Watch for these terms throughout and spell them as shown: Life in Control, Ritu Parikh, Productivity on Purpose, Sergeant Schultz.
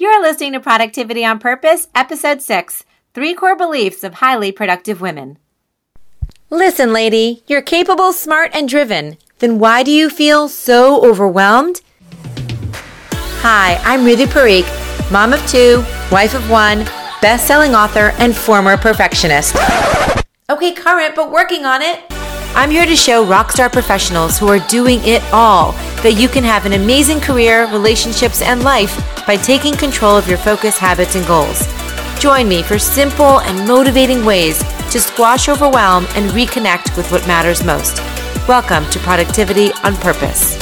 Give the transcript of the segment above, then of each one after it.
You're listening to Productivity on Purpose, Episode 6, 3 Core Beliefs of Highly Productive Women. Listen, lady, you're capable, smart, and driven. Then why do you feel so overwhelmed? Hi, I'm Ritu Parikh, mom of 2, wife of 1, best-selling author, and former perfectionist. Okay, current, but working on it. I'm here to show rockstar professionals who are doing it all that you can have an amazing career, relationships, and life by taking control of your focus, habits, and goals. Join me for simple and motivating ways to squash overwhelm and reconnect with what matters most. Welcome to Productivity on Purpose.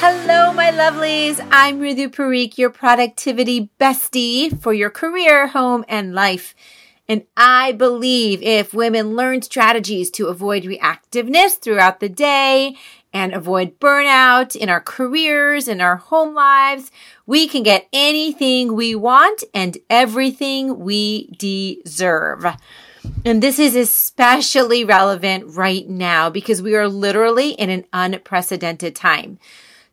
Hello, my lovelies. I'm Ritu Parikh, your productivity bestie for your career, home, and life. And I believe if women learn strategies to avoid reactiveness throughout the day and avoid burnout in our careers, in our home lives, we can get anything we want and everything we deserve. And this is especially relevant right now because we are literally in an unprecedented time.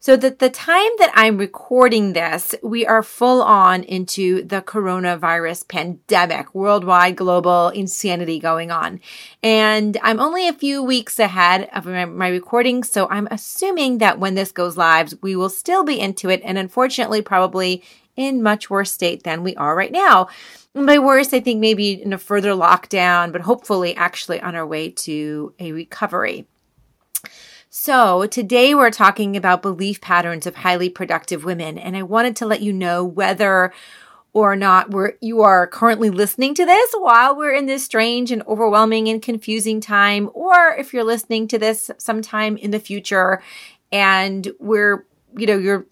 So that the time that I'm recording this, we are full on into the coronavirus pandemic, worldwide global insanity going on. And I'm only a few weeks ahead of my recording, so I'm assuming that when this goes live, we will still be into it and unfortunately probably in much worse state than we are right now. And by worse, I think maybe in a further lockdown, but hopefully actually on our way to a recovery. So today we're talking about belief patterns of highly productive women, and I wanted to let you know whether or not you are currently listening to this while we're in this strange and overwhelming and confusing time, or if you're listening to this sometime in the future and you're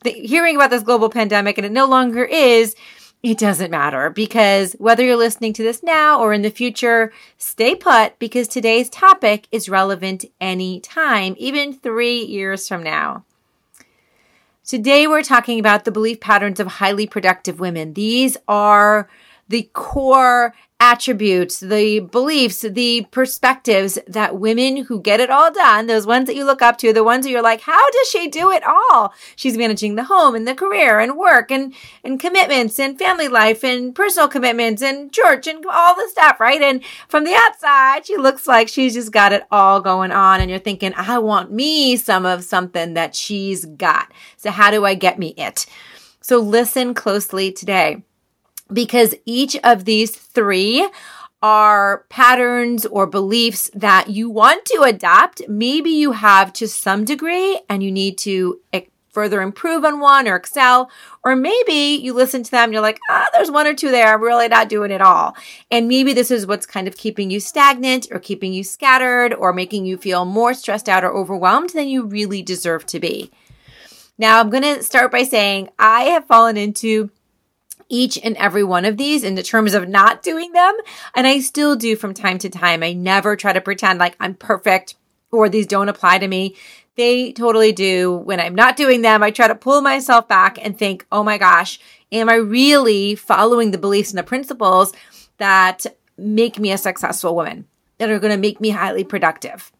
hearing about this global pandemic and it no longer is. It doesn't matter, because whether you're listening to this now or in the future, stay put, because today's topic is relevant anytime, even 3 years from now. Today, we're talking about the belief patterns of highly productive women. These are the core attributes, the beliefs, the perspectives that women who get it all done, those ones that you look up to, the ones that you're like, how does she do it all? She's managing the home and the career and work and commitments and family life and personal commitments and church and all the stuff, right? And from the outside, she looks like she's just got it all going on. And you're thinking, I want me some of something that she's got. So how do I get me it? So listen closely today, because each of these three are patterns or beliefs that you want to adopt. Maybe you have to some degree and you need to further improve on one or excel, or maybe you listen to them and you're like, there's one or two there. I'm really not doing it all. And maybe this is what's kind of keeping you stagnant or keeping you scattered or making you feel more stressed out or overwhelmed than you really deserve to be. Now, I'm going to start by saying I have fallen into each and every one of these in the terms of not doing them. And I still do from time to time. I never try to pretend like I'm perfect or these don't apply to me. They totally do. When I'm not doing them, I try to pull myself back and think, oh my gosh, am I really following the beliefs and the principles that make me a successful woman, that are going to make me highly productive?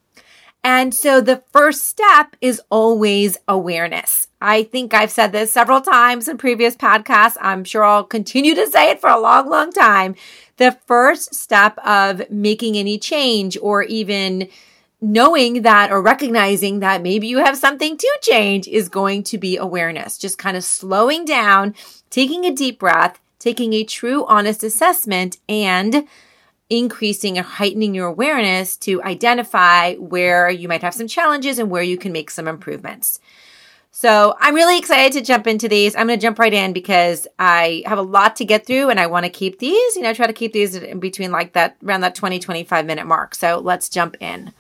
And so the first step is always awareness. I think I've said this several times in previous podcasts. I'm sure I'll continue to say it for a long, long time. The first step of making any change, or even knowing that or recognizing that maybe you have something to change, is going to be awareness. Just kind of slowing down, taking a deep breath, taking a true, honest assessment, and increasing or heightening your awareness to identify where you might have some challenges and where you can make some improvements. So I'm really excited to jump into these. I'm going to jump right in because I have a lot to get through and I want to keep these, try to keep these in between around that 20, 25 minute mark. So let's jump in.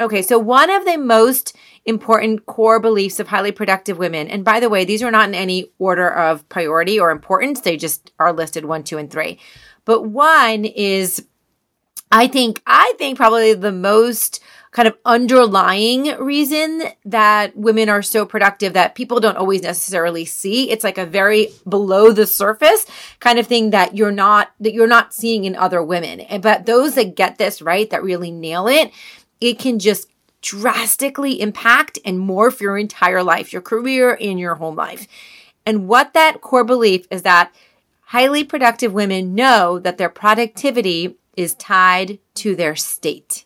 Okay, so one of the most important core beliefs of highly productive women, and by the way, these are not in any order of priority or importance. They just are listed 1, 2, and 3. But one is, I think probably the most kind of underlying reason that women are so productive that people don't always necessarily see. It's like a very below the surface kind of thing that you're not seeing in other women. But those that get this right, that really nail it, it can just drastically impact and morph your entire life, your career, and your home life. And what that core belief is that highly productive women know that their productivity is tied to their state.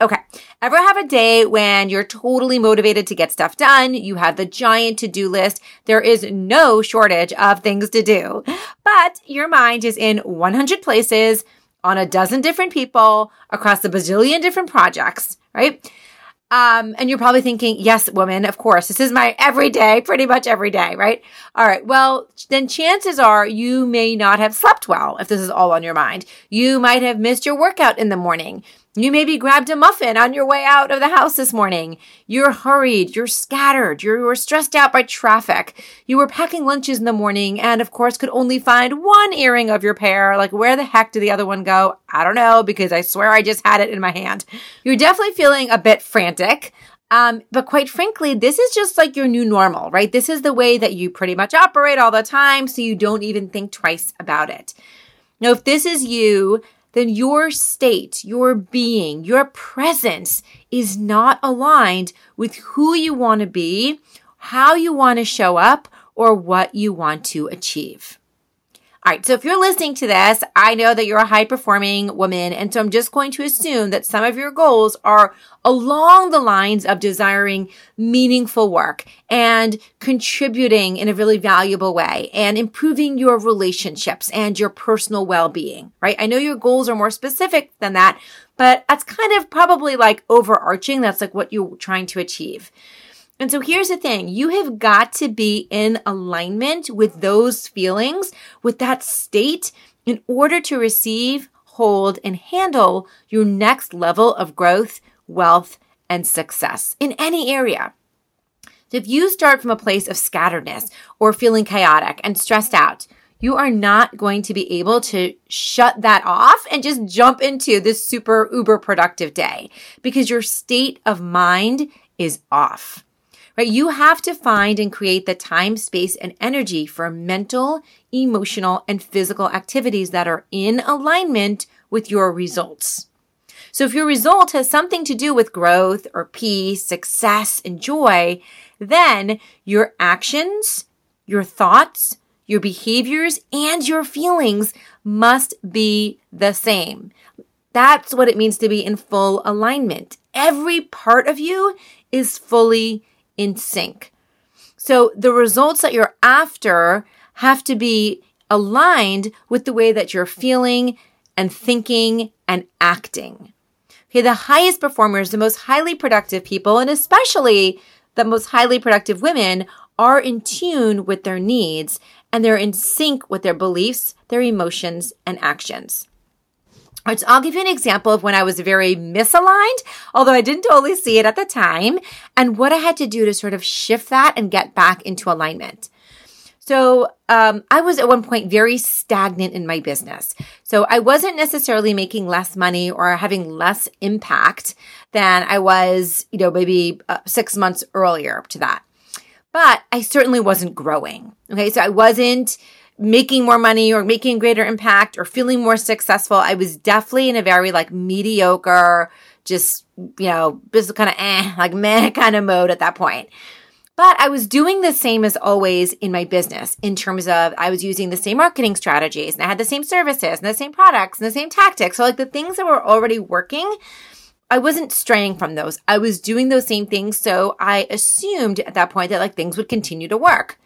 Okay, ever have a day when you're totally motivated to get stuff done, you have the giant to-do list, there is no shortage of things to do, but your mind is in 100 places, on a dozen different people, across a bazillion different projects, right? And you're probably thinking, yes, woman, of course, this is my everyday, pretty much every day, right? All right, well, then chances are you may not have slept well if this is all on your mind. You might have missed your workout in the morning. You maybe grabbed a muffin on your way out of the house this morning. You're hurried, you're scattered, you were stressed out by traffic. You were packing lunches in the morning and, of course, could only find one earring of your pair. Like, where the heck did the other one go? I don't know, because I swear I just had it in my hand. You're definitely feeling a bit frantic. But quite frankly, this is just like your new normal, right? This is the way that you pretty much operate all the time, so you don't even think twice about it. Now, if this is you, then your state, your being, your presence is not aligned with who you want to be, how you want to show up, or what you want to achieve. All right, so if you're listening to this, I know that you're a high-performing woman, and so I'm just going to assume that some of your goals are along the lines of desiring meaningful work and contributing in a really valuable way and improving your relationships and your personal well-being, right? I know your goals are more specific than that, but that's kind of probably like overarching. That's like what you're trying to achieve. And so here's the thing, you have got to be in alignment with those feelings, with that state, in order to receive, hold, and handle your next level of growth, wealth, and success in any area. So if you start from a place of scatteredness or feeling chaotic and stressed out, you are not going to be able to shut that off and just jump into this super uber productive day because your state of mind is off. Right? You have to find and create the time, space, and energy for mental, emotional, and physical activities that are in alignment with your results. So if your result has something to do with growth or peace, success, and joy, then your actions, your thoughts, your behaviors, and your feelings must be the same. That's what it means to be in full alignment. Every part of you is fully in sync. So the results that you're after have to be aligned with the way that you're feeling and thinking and acting. Okay, the highest performers, the most highly productive people, and especially the most highly productive women are in tune with their needs and they're in sync with their beliefs, their emotions, and actions. Right, so I'll give you an example of when I was very misaligned, although I didn't totally see it at the time, and what I had to do to sort of shift that and get back into alignment. So I was at one point very stagnant in my business. So I wasn't necessarily making less money or having less impact than I was, maybe 6 months earlier to that. But I certainly wasn't growing. Okay, so I wasn't making more money or making greater impact or feeling more successful. I was definitely in a very mediocre, just kind of meh kind of mode at that point. But I was doing the same as always in my business in terms of I was using the same marketing strategies and I had the same services and the same products and the same tactics. So the things that were already working, I wasn't straying from those. I was doing those same things. So I assumed at that point that things would continue to work.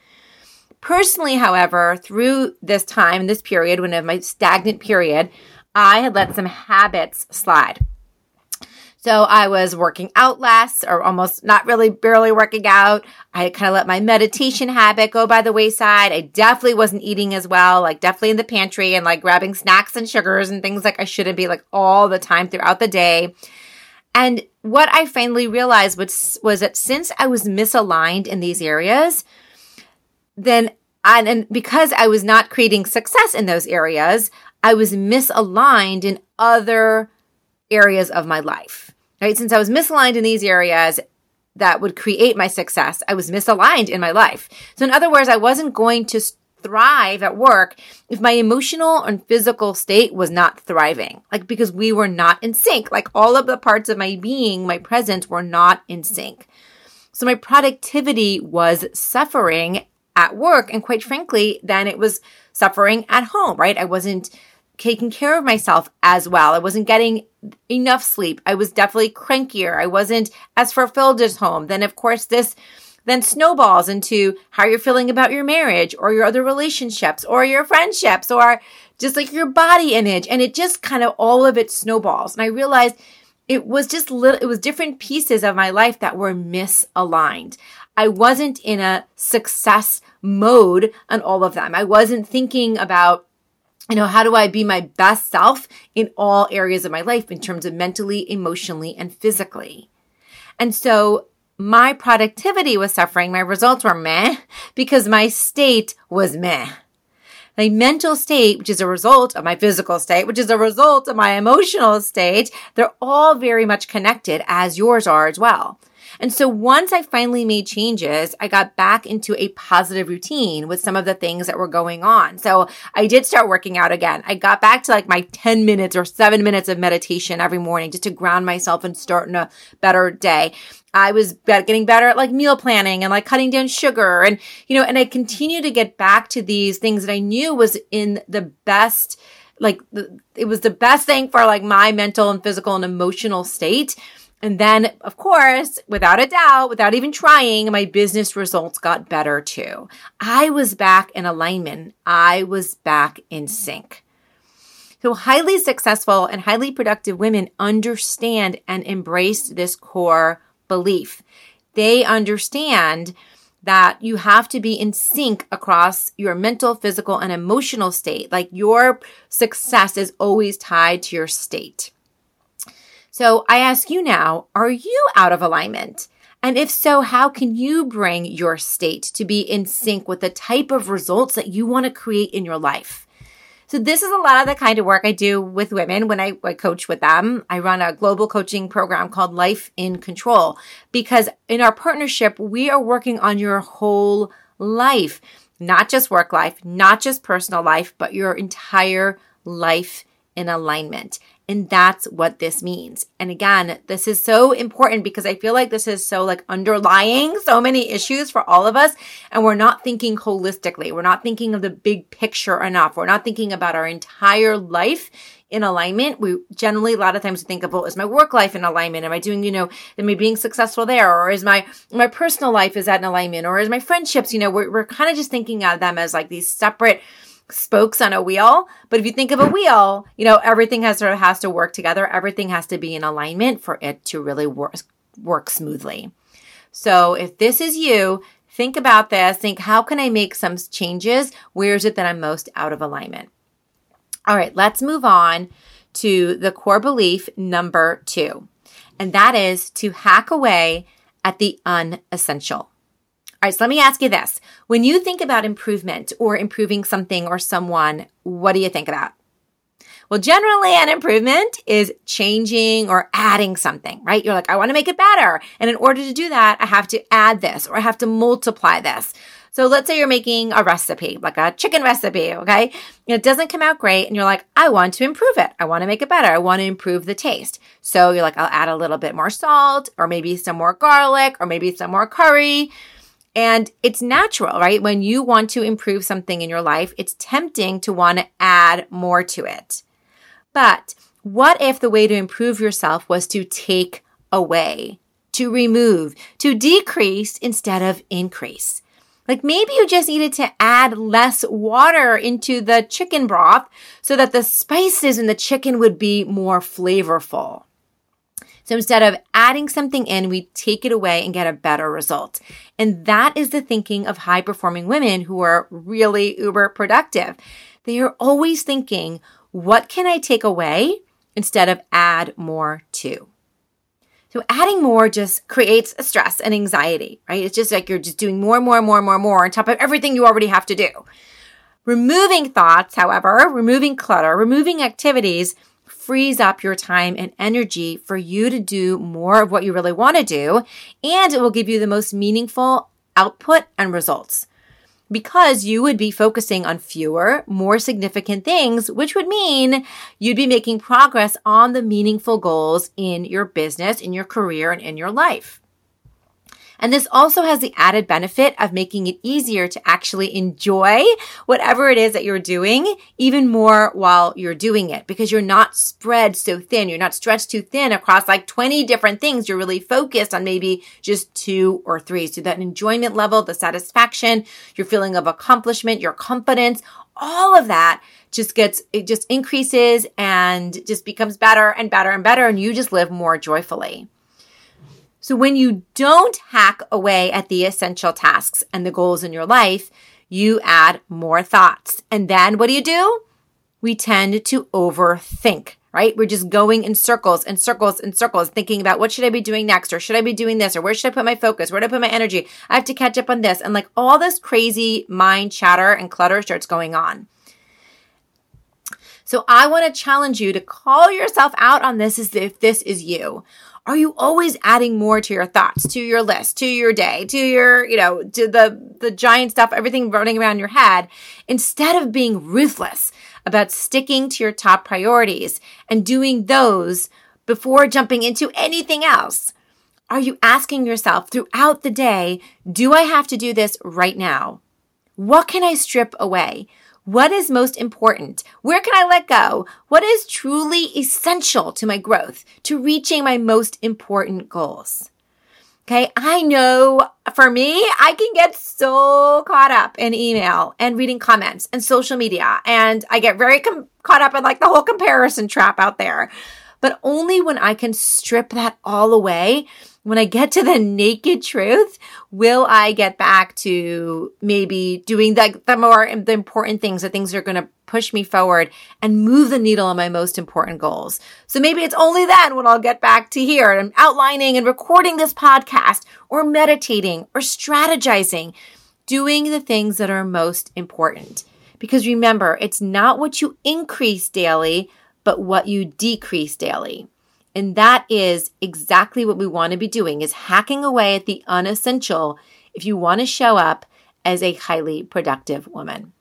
Personally, however, through this time, this period, one of my stagnant period, I had let some habits slide. So I was working out less or almost not really, barely working out. I kind of let my meditation habit go by the wayside. I definitely wasn't eating as well, definitely in the pantry and grabbing snacks and sugars and things I shouldn't be all the time throughout the day. And what I finally realized was that since I was misaligned in these areas, then because I was not creating success in those areas, I was misaligned in other areas of my life, right? Since I was misaligned in these areas that would create my success, I was misaligned in my life. So in other words, I wasn't going to thrive at work if my emotional and physical state was not thriving, like because we were not in sync, like all of the parts of my being, my presence were not in sync. So my productivity was suffering at work. And quite frankly, then it was suffering at home, right? I wasn't taking care of myself as well. I wasn't getting enough sleep. I was definitely crankier. I wasn't as fulfilled at home. Then of course this then snowballs into how you're feeling about your marriage or your other relationships or your friendships or just like your body image. And it just kind of all of it snowballs. And I realized it was just little, it was different pieces of my life that were misaligned. I wasn't in a success mode on all of them. I wasn't thinking about, you know, how do I be my best self in all areas of my life in terms of mentally, emotionally, and physically. And so my productivity was suffering. My results were meh because my state was meh. My mental state, which is a result of my physical state, which is a result of my emotional state, they're all very much connected as yours are as well. And so once I finally made changes, I got back into a positive routine with some of the things that were going on. So I did start working out again. I got back to like my 10 minutes or 7 minutes of meditation every morning just to ground myself and start in a better day. I was getting better at like meal planning and like cutting down sugar and, you know, and I continued to get back to these things that I knew was in the best, like it was the best thing for like my mental and physical and emotional state. And then, of course, without a doubt, without even trying, my business results got better too. I was back in alignment. I was back in sync. So highly successful and highly productive women understand and embrace this core belief. They understand that you have to be in sync across your mental, physical, and emotional state. Like your success is always tied to your state. So I ask you now, are you out of alignment? And if so, how can you bring your state to be in sync with the type of results that you want to create in your life? So this is a lot of the kind of work I do with women when I coach with them. I run a global coaching program called Life in Control because in our partnership, we are working on your whole life, not just work life, not just personal life, but your entire life in alignment. And that's what this means. And again, this is so important because I feel like this is so like underlying so many issues for all of us. And we're not thinking holistically. We're not thinking of the big picture enough. We're not thinking about our entire life in alignment. We generally, a lot of times think of, well, is my work life in alignment? Am I doing, you know, am I being successful there? Or is my personal life, is that in alignment? Or is my friendships, you know, we're kind of just thinking of them as like these separate spokes on a wheel. But if you think of a wheel, you know, everything has sort of has to work together. Everything has to be in alignment for it to really work smoothly. So if this is you, think about this. Think, how can I make some changes? Where is it that I'm most out of alignment? All right, let's move on to the core belief number 2. And that is to hack away at the unessential. All right, so let me ask you this. When you think about improvement or improving something or someone, what do you think about? Well, generally an improvement is changing or adding something, right? You're like, I want to make it better. And in order to do that, I have to add this or I have to multiply this. So let's say you're making a recipe, like a chicken recipe, okay? And it doesn't come out great and you're like, I want to improve it. I want to make it better. I want to improve the taste. So you're like, I'll add a little bit more salt or maybe some more garlic or maybe some more curry. And it's natural, right? When you want to improve something in your life, it's tempting to want to add more to it. But what if the way to improve yourself was to take away, to remove, to decrease instead of increase? Like maybe you just needed to add less water into the chicken broth so that the spices in the chicken would be more flavorful. So instead of adding something in, we take it away and get a better result. And that is the thinking of high-performing women who are really uber productive. They are always thinking, what can I take away instead of add more to? So adding more just creates a stress and anxiety, right? It's just like you're just doing more and more and more and more and more on top of everything you already have to do. Removing thoughts, however, removing clutter, removing activities frees up your time and energy for you to do more of what you really want to do, and it will give you the most meaningful output and results. because you would be focusing on fewer, more significant things, which would mean you'd be making progress on the meaningful goals in your business, in your career, and in your life. And this also has the added benefit of making it easier to actually enjoy whatever it is that you're doing even more while you're doing it, because you're not spread so thin. You're not stretched too thin across like 20 different things. You're really focused on maybe just 2 or 3. So that enjoyment level, the satisfaction, your feeling of accomplishment, your confidence, all of that just increases and just becomes better and better and better, and you just live more joyfully. So when you don't hack away at the essential tasks and the goals in your life, you add more thoughts. And then what do? We tend to overthink, right? We're just going in circles and circles and circles, thinking about what should I be doing next, or should I be doing this, or where should I put my focus? Where do I put my energy? I have to catch up on this. And like all this crazy mind chatter and clutter starts going on. So I want to challenge you to call yourself out on this as if this is you. Are you always adding more to your thoughts, to your list, to your day, to your, to the giant stuff, everything running around your head, instead of being ruthless about sticking to your top priorities and doing those before jumping into anything else? Are you asking yourself throughout the day, do I have to do this right now? What can I strip away? What is most important? Where can I let go? What is truly essential to my growth, to reaching my most important goals? Okay, I know for me, I can get so caught up in email and reading comments and social media, and I get very caught up in like the whole comparison trap out there. But only when I can strip that all away, when I get to the naked truth, will I get back to maybe doing the important things, the things that are going to push me forward and move the needle on my most important goals. So maybe it's only then when I'll get back to here and I'm outlining and recording this podcast or meditating or strategizing, doing the things that are most important. Because remember, it's not what you increase daily, but what you decrease daily. And that is exactly what we want to be doing, is hacking away at the unessential if you want to show up as a highly productive woman.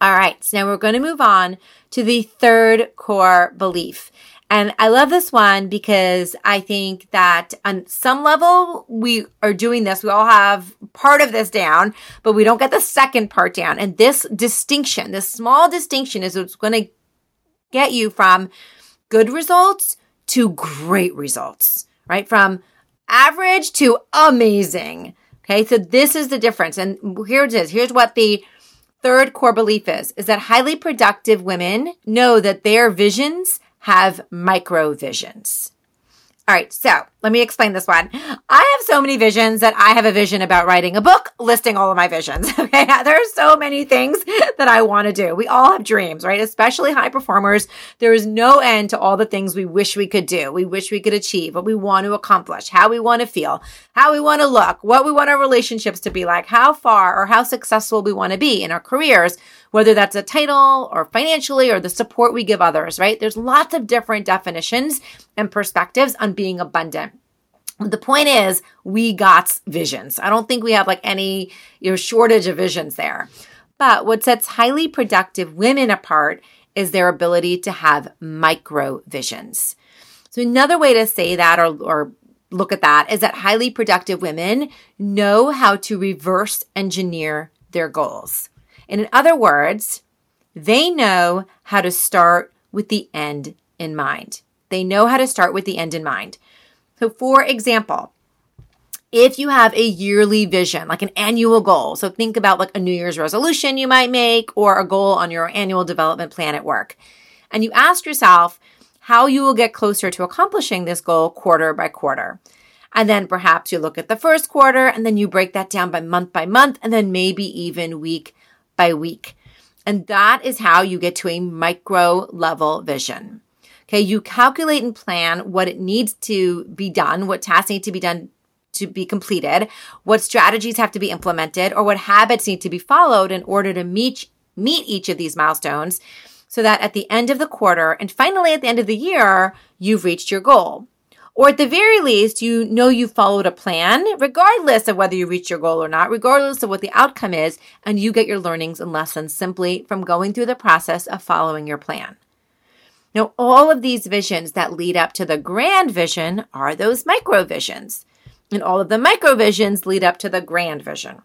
All right, so now we're going to move on to the third core belief. And I love this one because I think that on some level we are doing this. We all have part of this down, but we don't get the second part down. And this distinction, this small distinction, is what's going to get you from good results to great results, right? From average to amazing. Okay, so this is the difference. And here it is. Here's what the third core belief is that highly productive women know that their visions have micro visions. All right, so let me explain this one. I have so many visions that I have a vision about writing a book listing all of my visions, okay? There are so many things that I want to do. We all have dreams, right? Especially high performers. There is no end to all the things we wish we could do, we wish we could achieve, what we want to accomplish, how we want to feel, how we want to look, what we want our relationships to be like, how far or how successful we want to be in our careers, whether that's a title or financially or the support we give others, right? There's lots of different definitions and perspectives on being abundant. The point is, we got visions. I don't think we have like any shortage of visions there. But what sets highly productive women apart is their ability to have micro visions. So another way to say that or look at that is that highly productive women know how to reverse engineer their goals. And in other words, they know how to start with the end in mind. They know how to start with the end in mind. So for example, if you have a yearly vision, like an annual goal, so think about like a New Year's resolution you might make or a goal on your annual development plan at work, and you ask yourself how you will get closer to accomplishing this goal quarter by quarter. And then perhaps you look at the first quarter and then you break that down by month, and then maybe even week by week. And that is how you get to a micro level vision. Okay, you calculate and plan what it needs to be done, what tasks need to be done to be completed, what strategies have to be implemented, or what habits need to be followed in order to meet each of these milestones, so that at the end of the quarter and finally at the end of the year, you've reached your goal. Or at the very least, you know you followed a plan, regardless of whether you reach your goal or not, regardless of what the outcome is, and you get your learnings and lessons simply from going through the process of following your plan. Now, all of these visions that lead up to the grand vision are those micro visions, and all of the micro visions lead up to the grand vision.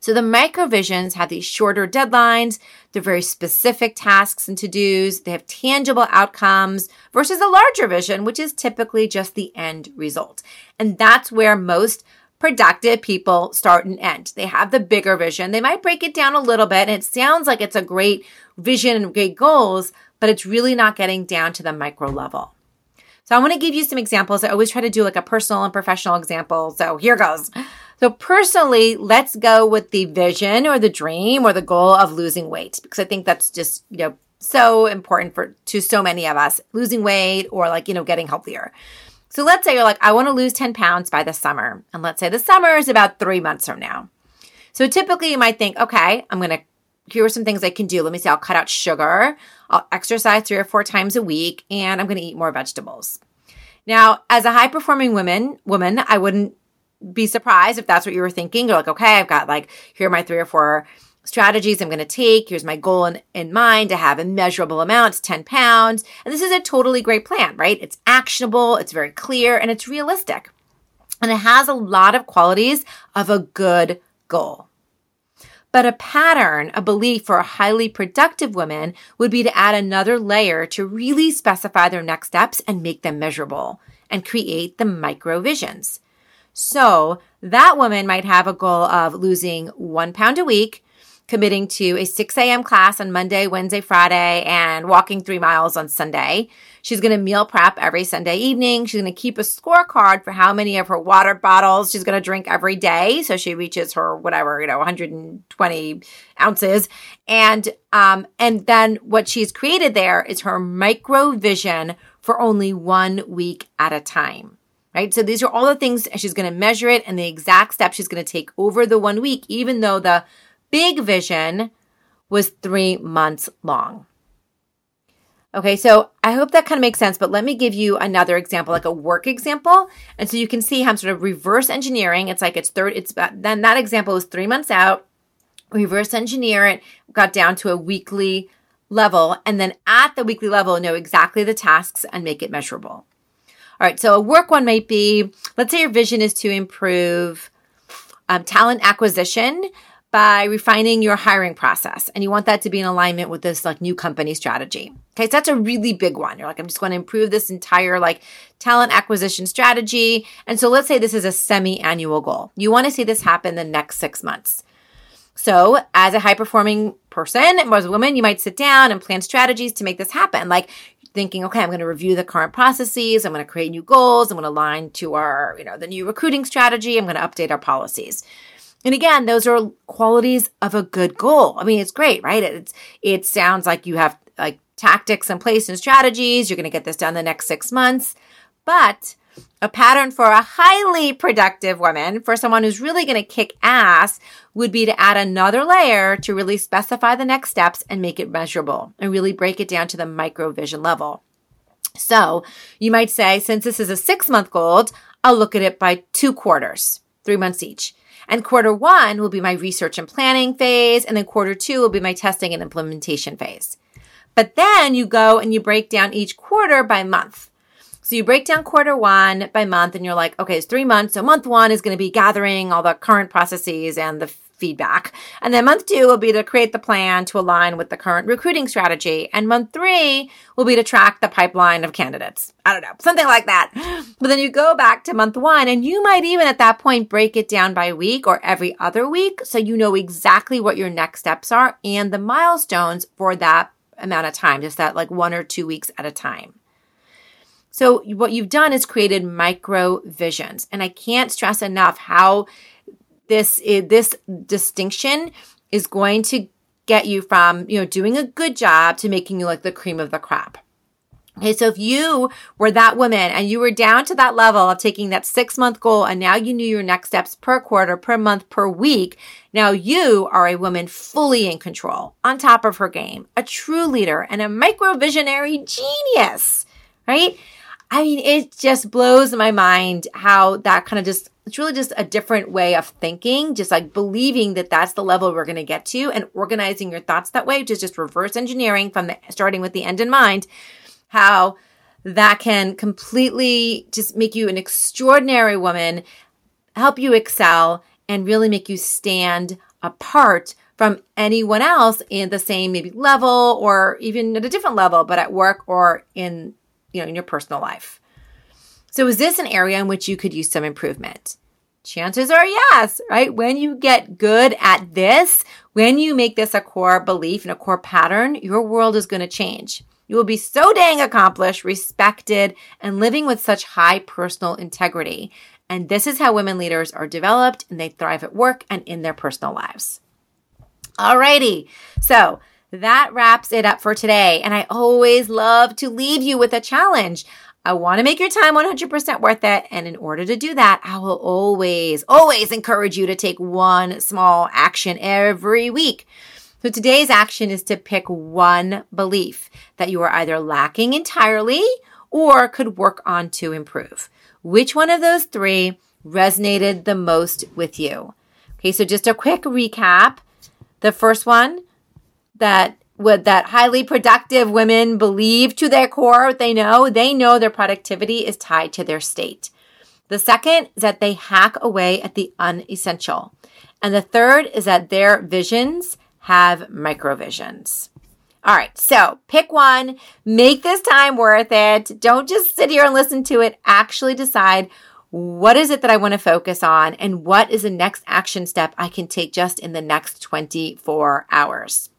So the micro visions have these shorter deadlines, they're very specific tasks and to-dos, they have tangible outcomes versus a larger vision, which is typically just the end result. And that's where most productive people start and end. They have the bigger vision. They might break it down a little bit, and it sounds like it's a great vision and great goals, but it's really not getting down to the micro level. So I want to give you some examples. I always try to do like a personal and professional example. So here goes. So personally, let's go with the vision or the dream or the goal of losing weight, because I think that's just, so important to so many of us, losing weight or getting healthier. So let's say you're like, I want to lose 10 pounds by the summer. And let's say the summer is about 3 months from now. So typically you might think, okay, here are some things I can do. Let me see, I'll cut out sugar, I'll exercise 3 or 4 times a week, and I'm going to eat more vegetables. Now, as a high-performing woman, I wouldn't be surprised if that's what you were thinking. You're like, okay, I've got here are my 3 or 4 strategies I'm going to take. Here's my goal in mind to have a measurable amount, it's 10 pounds. And this is a totally great plan, right? It's actionable, it's very clear, and it's realistic. And it has a lot of qualities of a good goal. But a pattern, a belief for a highly productive woman would be to add another layer to really specify their next steps and make them measurable and create the micro visions. So that woman might have a goal of losing 1 pound a week, committing to a 6 a.m. class on Monday, Wednesday, Friday, and walking 3 miles on Sunday. She's going to meal prep every Sunday evening. She's going to keep a scorecard for how many of her water bottles she's going to drink every day, so she reaches her 120 ounces. And then what she's created there is her micro vision for only 1 week at a time. Right? So these are all the things she's going to measure it and the exact steps she's going to take over the 1 week, even though the big vision was 3 months long. Okay, so I hope that kind of makes sense, but let me give you another example, like a work example. And so you can see how I'm sort of reverse engineering. Then that example was 3 months out, reverse engineer it, got down to a weekly level, and then at the weekly level, know exactly the tasks and make it measurable. All right, so a work one might be, let's say your vision is to improve talent acquisition by refining your hiring process. And you want that to be in alignment with this new company strategy. Okay, so that's a really big one. You're like, I'm just going to improve this entire talent acquisition strategy. And so let's say this is a semi-annual goal. You want to see this happen the next 6 months. So as a high-performing person, or as a woman, you might sit down and plan strategies to make this happen. Thinking, okay, I'm going to review the current processes. I'm going to create new goals. I'm going to align to our, the new recruiting strategy. I'm going to update our policies. And again, those are qualities of a good goal. I mean, it's great, right? It sounds like you have tactics in place and strategies. You're going to get this done the next 6 months. But a pattern for a highly productive woman, for someone who's really going to kick ass, would be to add another layer to really specify the next steps and make it measurable and really break it down to the micro vision level. So you might say, since this is a 6 month goal, I'll look at it by 2 quarters, 3 months each. And quarter 1 will be my research and planning phase. And then quarter 2 will be my testing and implementation phase. But then you go and you break down each quarter by month. So you break down quarter 1 by month, and you're like, okay, it's 3 months. So month 1 is going to be gathering all the current processes and the feedback. And then month 2 will be to create the plan to align with the current recruiting strategy. And month 3 will be to track the pipeline of candidates. I don't know, something like that. But then you go back to month 1, and you might even at that point break it down by week or every other week, so you know exactly what your next steps are and the milestones for that amount of time, just that 1 or 2 weeks at a time. So what you've done is created micro visions. And I can't stress enough how this distinction is going to get you from, doing a good job to making you the cream of the crop. Okay, so if you were that woman and you were down to that level of taking that 6 month goal, and now you knew your next steps per quarter, per month, per week, now you are a woman fully in control, on top of her game, a true leader, and a micro visionary genius, right? I mean, it just blows my mind how that kind of just, it's really just a different way of thinking, just like believing that that's the level we're going to get to and organizing your thoughts that way, just reverse engineering from the starting with the end in mind, how that can completely just make you an extraordinary woman, help you excel, and really make you stand apart from anyone else in the same maybe level or even at a different level, but at work or in, you know, in your personal life. So is this an area in which you could use some improvement? Chances are yes, right? When you get good at this, when you make this a core belief and a core pattern, your world is going to change. You will be so dang accomplished, respected, and living with such high personal integrity. And this is how women leaders are developed and they thrive at work and in their personal lives. Alrighty, so that wraps it up for today. And I always love to leave you with a challenge. I want to make your time 100% worth it. And in order to do that, I will always encourage you to take one small action every week. So today's action is to pick one belief that you are either lacking entirely or could work on to improve. Which one of those three resonated the most with you? Okay, so just a quick recap. The first one, that highly productive women believe to their core, they know their productivity is tied to their state. The second is that they hack away at the unessential. And the third is that their visions have microvisions. All right, so pick one, make this time worth it. Don't just sit here and listen to it. Actually decide, what is it that I want to focus on and what is the next action step I can take just in the next 24 hours?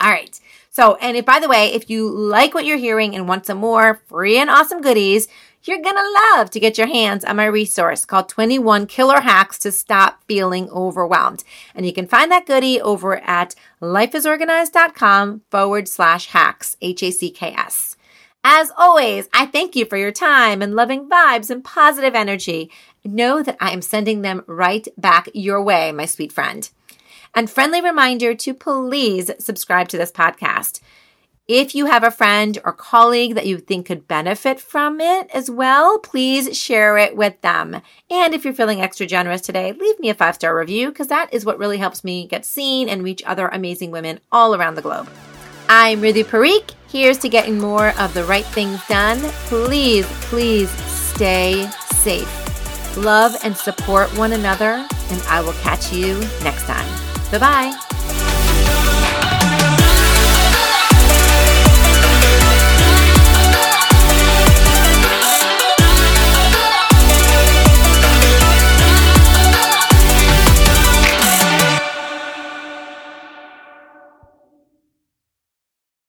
All right. So, and if, by the way, if you like what you're hearing and want some more free and awesome goodies, you're going to love to get your hands on my resource called 21 Killer Hacks to Stop Feeling Overwhelmed. And you can find that goodie over at lifeisorganized.com/hacks, HACKS. As always, I thank you for your time and loving vibes and positive energy. Know that I am sending them right back your way, my sweet friend. And friendly reminder to please subscribe to this podcast. If you have a friend or colleague that you think could benefit from it as well, please share it with them. And if you're feeling extra generous today, leave me a 5-star review because that is what really helps me get seen and reach other amazing women all around the globe. I'm Ritu Parikh. Here's to getting more of the right things done. Please stay safe. Love and support one another, and I will catch you next time. Bye-bye.